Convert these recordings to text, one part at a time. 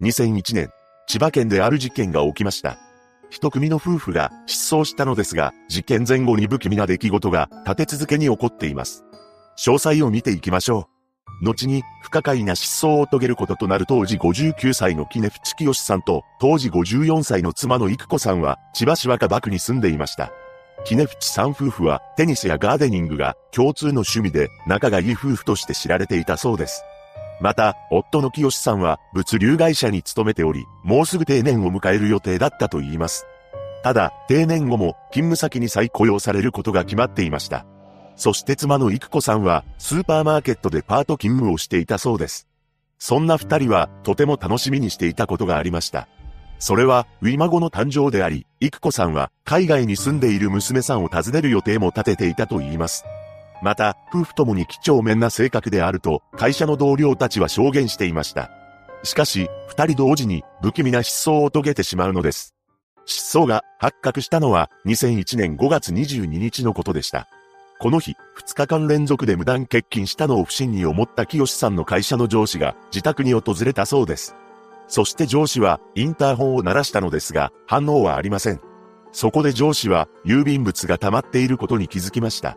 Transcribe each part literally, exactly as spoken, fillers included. にせんいちねん、千葉県である事件が起きました。一組の夫婦が失踪したのですが、事件前後に不気味な出来事が立て続けに起こっています。詳細を見ていきましょう。後に不可解な失踪を遂げることとなる当時ごじゅうきゅうさいの杵渕清さんと当時ごじゅうよんさいの妻の育子さんは千葉市若葉区に住んでいました。杵渕さん夫婦はテニスやガーデニングが共通の趣味で仲がいい夫婦として知られていたそうです。また、夫の清さんは物流会社に勤めており、もうすぐ定年を迎える予定だったといいます。ただ、定年後も勤務先に再雇用されることが決まっていました。そして妻の育子さんはスーパーマーケットでパート勤務をしていたそうです。そんな二人はとても楽しみにしていたことがありました。それは、初孫の誕生であり、育子さんは海外に住んでいる娘さんを訪ねる予定も立てていたといいます。また、夫婦ともに几帳面な性格であると、会社の同僚たちは証言していました。しかし、二人同時に不気味な失踪を遂げてしまうのです。失踪が発覚したのはにせんいちねんごがつにじゅうににちのことでした。この日、ふつかかん連続で無断欠勤したのを不審に思った清さんの会社の上司が自宅に訪れたそうです。そして上司はインターホンを鳴らしたのですが、反応はありません。そこで上司は郵便物が溜まっていることに気づきました。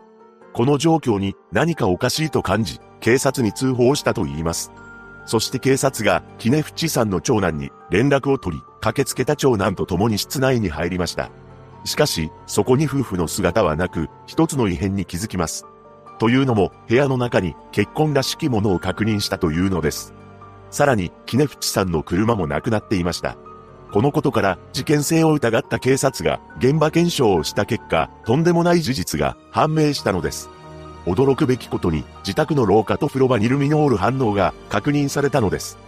この状況に何かおかしいと感じ、警察に通報したといいます。そして警察が杵渕さんの長男に連絡を取り、駆けつけた長男と共に室内に入りました。しかし、そこに夫婦の姿はなく、一つの異変に気づきます。というのも、部屋の中に血痕らしきものを確認したというのです。さらに、杵渕さんの車もなくなっていました。このことから、事件性を疑った警察が現場検証をした結果、とんでもない事実が判明したのです。驚くべきことに、自宅の廊下と風呂場にルミノール反応が確認されたのです。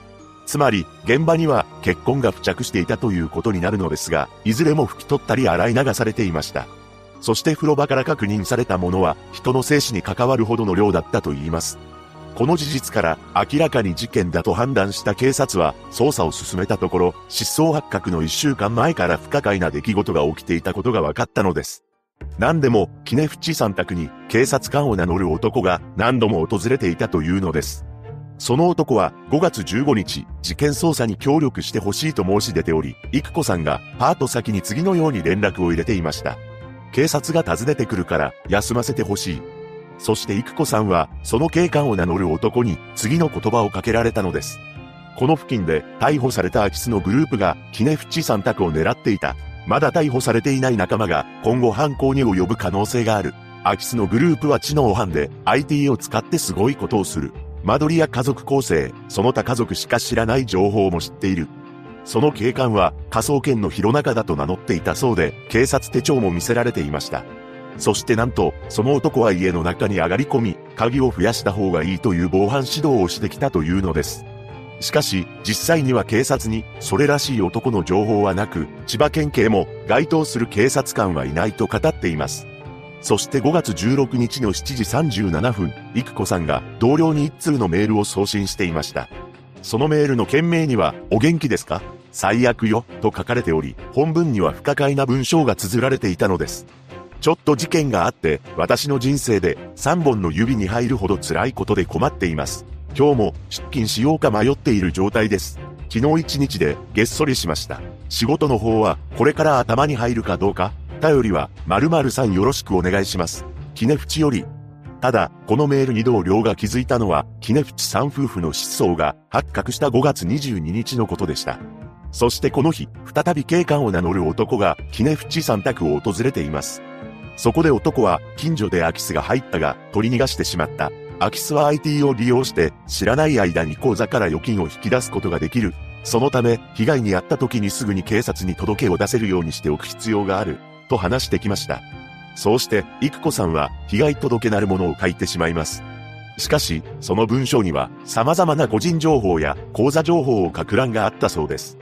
つまり、現場には血痕が付着していたということになるのですが、いずれも拭き取ったり洗い流されていました。そして風呂場から確認されたものは、人の生死に関わるほどの量だったといいます。この事実から、明らかに事件だと判断した警察は、捜査を進めたところ、失踪発覚のいっしゅうかんまえから不可解な出来事が起きていたことが分かったのです。なんでも、杵渕さん宅に警察官を名乗る男が何度も訪れていたというのです。その男はごがつじゅうごにち、事件捜査に協力してほしいと申し出ており、育子さんがパート先に次のように連絡を入れていました。警察が訪ねてくるから休ませてほしい。そして育子さんはその警官を名乗る男に次の言葉をかけられたのです。この付近で逮捕された空き巣のグループが杵渕さん宅を狙っていた。まだ逮捕されていない仲間が今後犯行に及ぶ可能性がある。空き巣のグループは知能犯で アイティー を使ってすごいことをする。間取りや家族構成、その他家族しか知らない情報も知っている。その警官は科捜研の弘中だと名乗っていたそうで、警察手帳も見せられていました。そしてなんと、その男は家の中に上がり込み、鍵を増やした方がいいという防犯指導をしてきたというのです。しかし、実際には警察にそれらしい男の情報はなく、千葉県警も該当する警察官はいないと語っています。そしてごがつじゅうろくにちのしちじさんじゅうななふん、育子さんが同僚に一通のメールを送信していました。そのメールの件名には、お元気ですか？最悪よ、と書かれており、本文には不可解な文章が綴られていたのです。ちょっと事件があって、私の人生でさんぼんの指に入るほど辛いことで困っています。今日も出勤しようか迷っている状態です。昨日一日でげっそりしました。仕事の方はこれから頭に入るかどうか？他よりは、〇〇さんよろしくお願いします。杵渕より。ただ、このメールに同僚が気づいたのは、杵渕さん夫婦の失踪が発覚したごがつにじゅうににちのことでした。そしてこの日、再び警官を名乗る男が、杵渕さん宅を訪れています。そこで男は、近所で空き巣が入ったが、取り逃がしてしまった。空き巣は アイティー を利用して、知らない間に口座から預金を引き出すことができる。そのため、被害に遭った時にすぐに警察に届けを出せるようにしておく必要がある。と話してきました。そうして、育子さんは、被害届なるものを書いてしまいます。しかし、その文章には、様々な個人情報や、口座情報を書く欄があったそうです。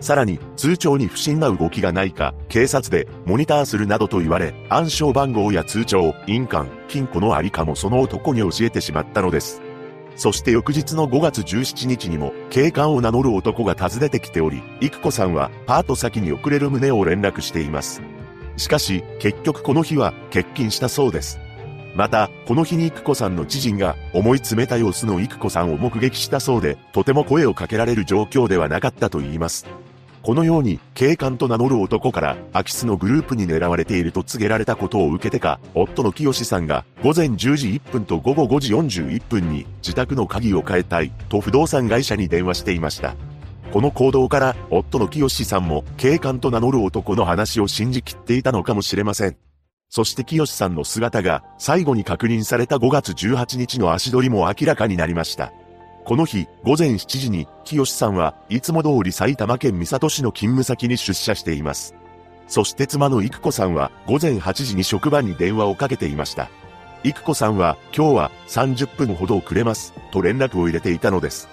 さらに、通帳に不審な動きがないか、警察で、モニターするなどと言われ、暗証番号や通帳、印鑑、金庫のありかもその男に教えてしまったのです。そして翌日のごがつじゅうしちにちにも、警官を名乗る男が訪ねてきており、育子さんは、パート先に送れる旨を連絡しています。しかし、結局この日は欠勤したそうです。また、この日に育子さんの知人が思い詰めた様子の育子さんを目撃したそうで、とても声をかけられる状況ではなかったといいます。このように、警官と名乗る男から、空き巣のグループに狙われていると告げられたことを受けてか、夫の清さんが、午前じゅうじいっぷんと午後ごじよんじゅういっぷんに、自宅の鍵を変えたい、と不動産会社に電話していました。この行動から、夫の清さんも、警官と名乗る男の話を信じきっていたのかもしれません。そして清さんの姿が、最後に確認されたごがつじゅうはちにちの足取りも明らかになりました。この日、午前しちじに、清さんはいつも通り埼玉県三郷市の勤務先に出社しています。そして妻の育子さんは、午前はちじに職場に電話をかけていました。育子さんは、今日はさんじゅっぷんほど遅れます、と連絡を入れていたのです。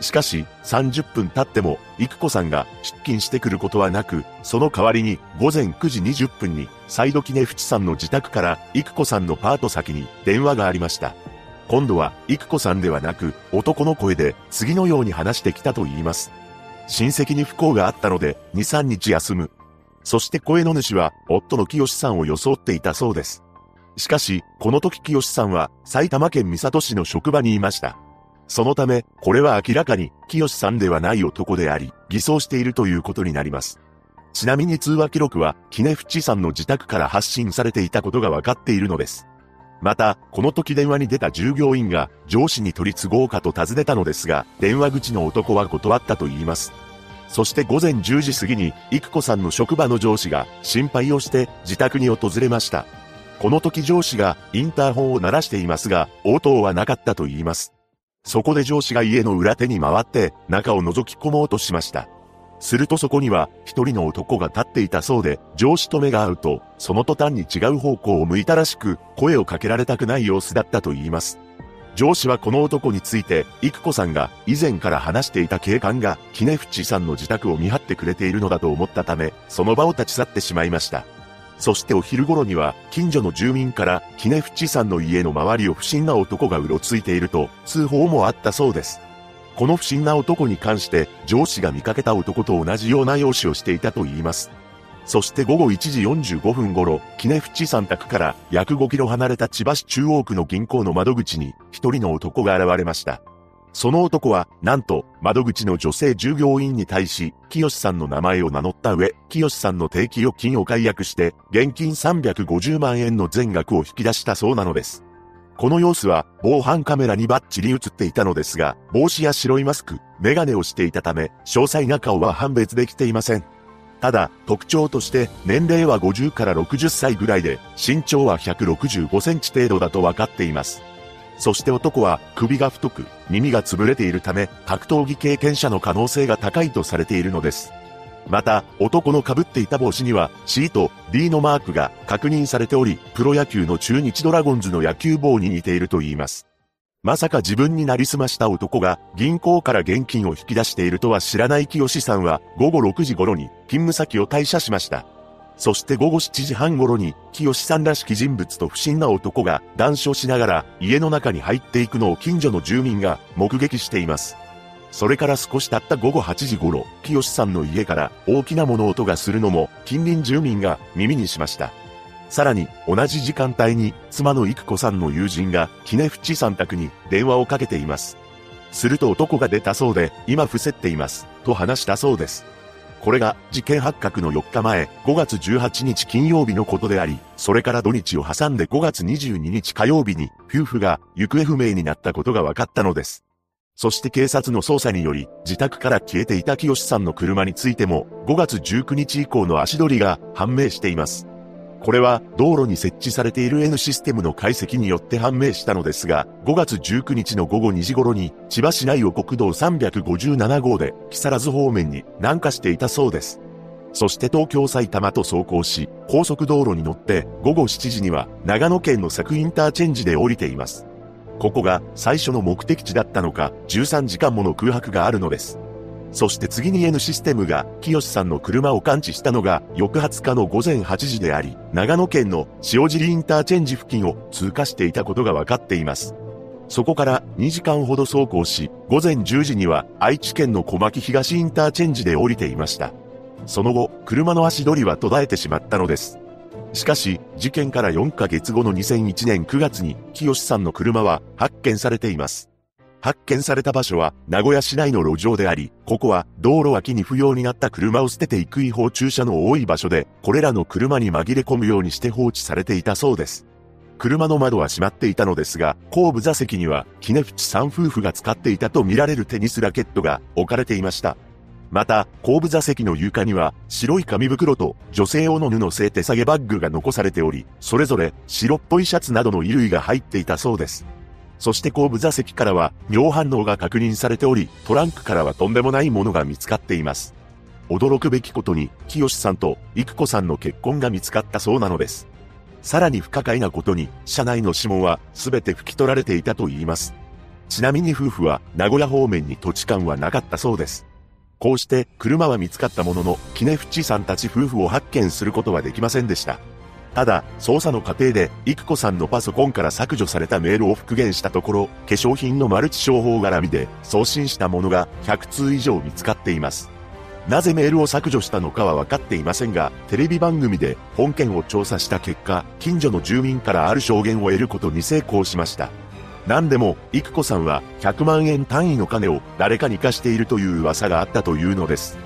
しかし、さんじゅっぷん経っても、育子さんが出勤してくることはなく、その代わりに、午前くじにじゅっぷんに、再度木根淵さんの自宅から、育子さんのパート先に電話がありました。今度は、育子さんではなく、男の声で、次のように話してきたと言います。親戚に不幸があったので、にさんにち休む。そして声の主は、夫の清さんを装っていたそうです。しかし、この時清さんは、埼玉県三郷市の職場にいました。そのため、これは明らかに、清さんではない男であり、偽装しているということになります。ちなみに通話記録は、木根淵さんの自宅から発信されていたことが分かっているのです。また、この時電話に出た従業員が上司に取り継ごうかと尋ねたのですが、電話口の男は断ったと言います。そして午前じゅうじ過ぎに、育子さんの職場の上司が心配をして自宅に訪れました。この時上司がインターホンを鳴らしていますが、応答はなかったと言います。そこで上司が家の裏手に回って、中を覗き込もうとしました。するとそこには一人の男が立っていたそうで、上司と目が合うと、その途端に違う方向を向いたらしく、声をかけられたくない様子だったと言います。上司はこの男について、育子さんが以前から話していた警官が、木根淵さんの自宅を見張ってくれているのだと思ったため、その場を立ち去ってしまいました。そしてお昼頃には、近所の住民から、木根淵さんの家の周りを不審な男がうろついていると、通報もあったそうです。この不審な男に関して、上司が見かけた男と同じような容姿をしていたと言います。そして午後いちじよんじゅうごふん頃、木根淵さん宅から約ごキロ離れた千葉市中央区の銀行の窓口に、一人の男が現れました。その男は、なんと、窓口の女性従業員に対し、清さんの名前を名乗った上、清さんの定期預金を解約して、現金さんびゃくごじゅうまんえんの全額を引き出したそうなのです。この様子は防犯カメラにバッチリ映っていたのですが、帽子や白いマスク、メガネをしていたため、詳細な顔は判別できていません。ただ、特徴として年齢はごじゅうからろくじゅっさいぐらいで、身長はひゃくろくじゅうごセンチ程度だと分かっています。そして男は首が太く、耳が潰れているため、格闘技経験者の可能性が高いとされているのです。また、男の被っていた帽子には シー と ディー のマークが確認されており、プロ野球の中日ドラゴンズの野球帽に似ていると言います。まさか自分になりすました男が銀行から現金を引き出しているとは知らない清さんは午後ろくじ頃に勤務先を退社しました。そして午後しちじはん頃に清さんらしき人物と不審な男が談笑しながら家の中に入っていくのを近所の住民が目撃しています。それから少し経った午後はちじ頃、清さんの家から大きな物音がするのも近隣住民が耳にしました。さらに同じ時間帯に妻の育子さんの友人が木根淵さん宅に電話をかけています。すると男が出たそうで今伏せっていますと話したそうです。これが事件発覚のよっかまえごがつじゅうはちにち金曜日のことであり、それから土日を挟んでごがつにじゅうににち火曜日に夫婦が行方不明になったことが分かったのです。そして警察の捜査により、自宅から消えていた清さんの車についても、ごがつじゅうくにち以降の足取りが判明しています。これは、道路に設置されている エヌ システムの解析によって判明したのですが、ごがつじゅうくにちの午後にじ頃に、千葉市内を国道さんびゃくごじゅうななごうで、木更津方面に南下していたそうです。そして東京埼玉と走行し、高速道路に乗って、午後しちじには、長野県の佐久インターチェンジで降りています。ここが最初の目的地だったのか、じゅうさんじかんもの空白があるのです。そして次に エヌ システムが、清さんの車を感知したのが、翌はつかの午前はちじであり、長野県の塩尻インターチェンジ付近を通過していたことが分かっています。そこからにじかんほど走行し、午前じゅうじには愛知県の小牧東インターチェンジで降りていました。その後、車の足取りは途絶えてしまったのです。しかし、事件からよんかげつごのにせんいちねんくがつに、清さんの車は発見されています。発見された場所は、名古屋市内の路上であり、ここは、道路脇に不要になった車を捨てていく違法駐車の多い場所で、これらの車に紛れ込むようにして放置されていたそうです。車の窓は閉まっていたのですが、後部座席には、木根淵さん夫婦が使っていたとみられるテニスラケットが置かれていました。また、後部座席の床には、白い紙袋と女性用の布製手提げバッグが残されており、それぞれ白っぽいシャツなどの衣類が入っていたそうです。そして後部座席からは、尿反応が確認されており、トランクからはとんでもないものが見つかっています。驚くべきことに、清さんと育子さんの血痕が見つかったそうなのです。さらに不可解なことに、車内の指紋は全て拭き取られていたといいます。ちなみに夫婦は名古屋方面に土地勘はなかったそうです。こうして車は見つかったものの、杵渕さんたち夫婦を発見することはできませんでした。ただ、捜査の過程で、育子さんのパソコンから削除されたメールを復元したところ、化粧品のマルチ商法絡みで送信したものがひゃくつう以上見つかっています。なぜメールを削除したのかは分かっていませんが、テレビ番組で本件を調査した結果、近所の住民からある証言を得ることに成功しました。なんでも、育子さんはひゃくまんえん単位の金を誰かに貸しているという噂があったというのです。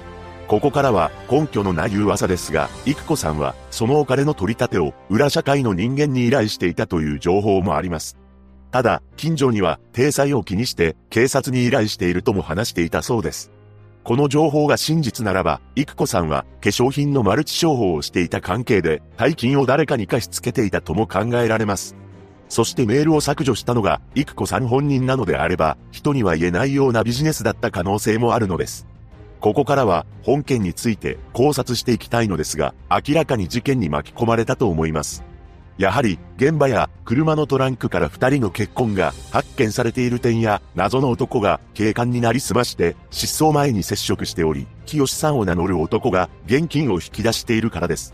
ここからは根拠のない噂ですが、育子さんはそのお金の取り立てを裏社会の人間に依頼していたという情報もあります。ただ、近所には体裁を気にして警察に依頼しているとも話していたそうです。この情報が真実ならば、育子さんは化粧品のマルチ商法をしていた関係で、大金を誰かに貸し付けていたとも考えられます。そしてメールを削除したのが、育子さん本人なのであれば、人には言えないようなビジネスだった可能性もあるのです。ここからは、本件について考察していきたいのですが、明らかに事件に巻き込まれたと思います。やはり、現場や車のトランクから二人の血痕が発見されている点や、謎の男が警官になりすまして失踪前に接触しており、清さんを名乗る男が現金を引き出しているからです。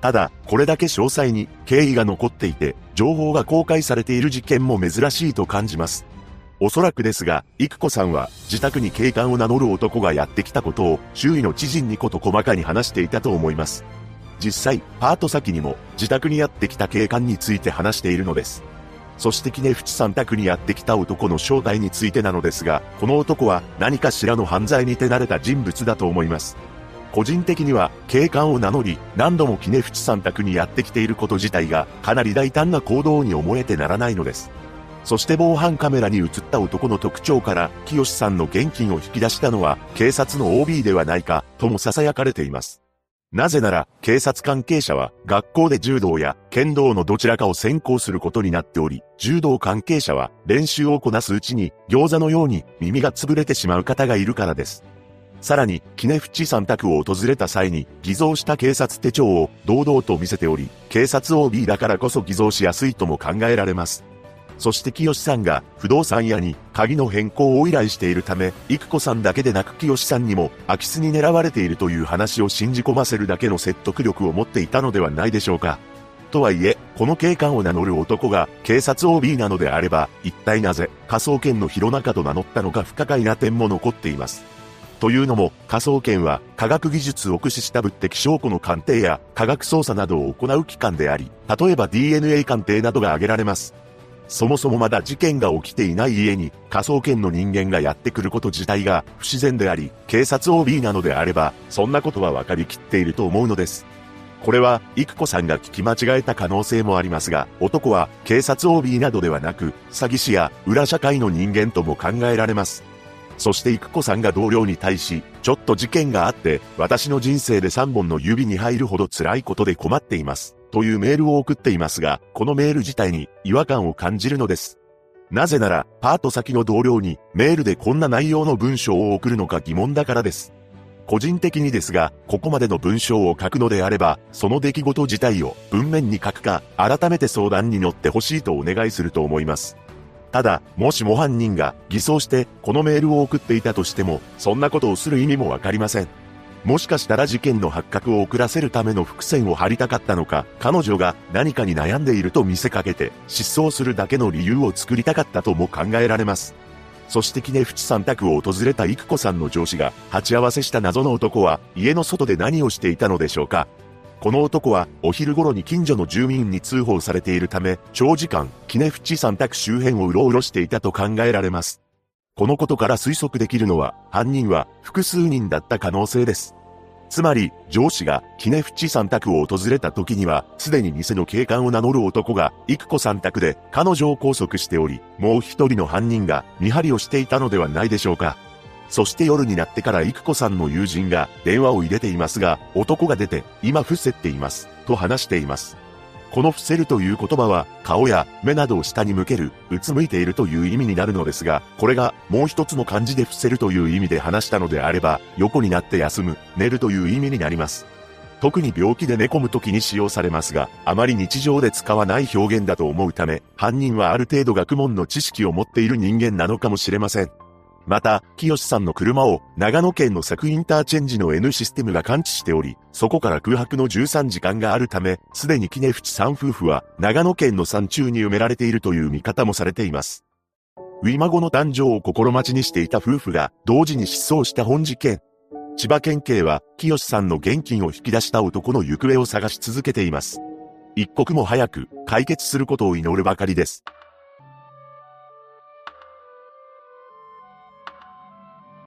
ただ、これだけ詳細に経緯が残っていて、情報が公開されている事件も珍しいと感じます。おそらくですが、育子さんは自宅に警官を名乗る男がやってきたことを周囲の知人にこと細かに話していたと思います。実際、パート先にも自宅にやってきた警官について話しているのです。そして杵渕さん宅にやってきた男の正体についてなのですが、この男は何かしらの犯罪に手慣れた人物だと思います。個人的には警官を名乗り、何度も杵渕さん宅にやってきていること自体がかなり大胆な行動に思えてならないのです。そして防犯カメラに映った男の特徴から、清さんの現金を引き出したのは警察の オービー ではないかとも囁かれています。なぜなら、警察関係者は、学校で柔道や剣道のどちらかを専攻することになっており、柔道関係者は練習をこなすうちに、餃子のように耳が潰れてしまう方がいるからです。さらに、杵渕さん宅を訪れた際に、偽造した警察手帳を堂々と見せており、警察 オービー だからこそ偽造しやすいとも考えられます。そして清さんが不動産屋に鍵の変更を依頼しているため、育子さんだけでなく清さんにも空き巣に狙われているという話を信じ込ませるだけの説得力を持っていたのではないでしょうか。とはいえ、この警官を名乗る男が警察 オービー なのであれば、一体なぜ科捜研の弘中と名乗ったのか不可解な点も残っています。というのも、科捜研は科学技術を駆使した物的証拠の鑑定や科学捜査などを行う機関であり、例えば ディーエヌエー 鑑定などが挙げられます。そもそもまだ事件が起きていない家に科捜研の人間がやってくること自体が不自然であり、警察 オービー なのであれば、そんなことは分かりきっていると思うのです。これは、育子さんが聞き間違えた可能性もありますが、男は警察 オービー などではなく、詐欺師や裏社会の人間とも考えられます。そして育子さんが同僚に対し、ちょっと事件があって、私の人生でさんぼんの指に入るほど辛いことで困っています。というメールを送っていますが、このメール自体に違和感を感じるのです。なぜなら、パート先の同僚にメールでこんな内容の文章を送るのか疑問だからです。個人的にですが、ここまでの文章を書くのであれば、その出来事自体を文面に書くか、改めて相談に乗ってほしいとお願いすると思います。ただ、もしも犯人が偽装してこのメールを送っていたとしても、そんなことをする意味もわかりません。もしかしたら事件の発覚を遅らせるための伏線を張りたかったのか、彼女が何かに悩んでいると見せかけて、失踪するだけの理由を作りたかったとも考えられます。そして杵渕さん宅を訪れた育子さんの上司が、鉢合わせした謎の男は、家の外で何をしていたのでしょうか。この男はお昼頃に近所の住民に通報されているため、長時間、杵渕さん宅周辺をうろうろしていたと考えられます。このことから推測できるのは、犯人は複数人だった可能性です。つまり、上司が杵渕さん宅を訪れた時には、すでに店の警官を名乗る男が、育子さん宅で彼女を拘束しており、もう一人の犯人が見張りをしていたのではないでしょうか。そして夜になってから育子さんの友人が電話を入れていますが、男が出て、今伏せっています、と話しています。この伏せるという言葉は、顔や目などを下に向ける、うつむいているという意味になるのですが、これがもう一つの漢字で伏せるという意味で話したのであれば、横になって休む、寝るという意味になります。特に病気で寝込む時に使用されますが、あまり日常で使わない表現だと思うため、犯人はある程度学問の知識を持っている人間なのかもしれません。また、清さんの車を長野県の佐久インターチェンジの エヌ システムが感知しており、そこから空白のじゅうさんじかんがあるため、すでに杵渕さん夫婦は長野県の山中に埋められているという見方もされています。初孫の誕生を心待ちにしていた夫婦が同時に失踪した本事件。千葉県警は清さんの現金を引き出した男の行方を探し続けています。一刻も早く解決することを祈るばかりです。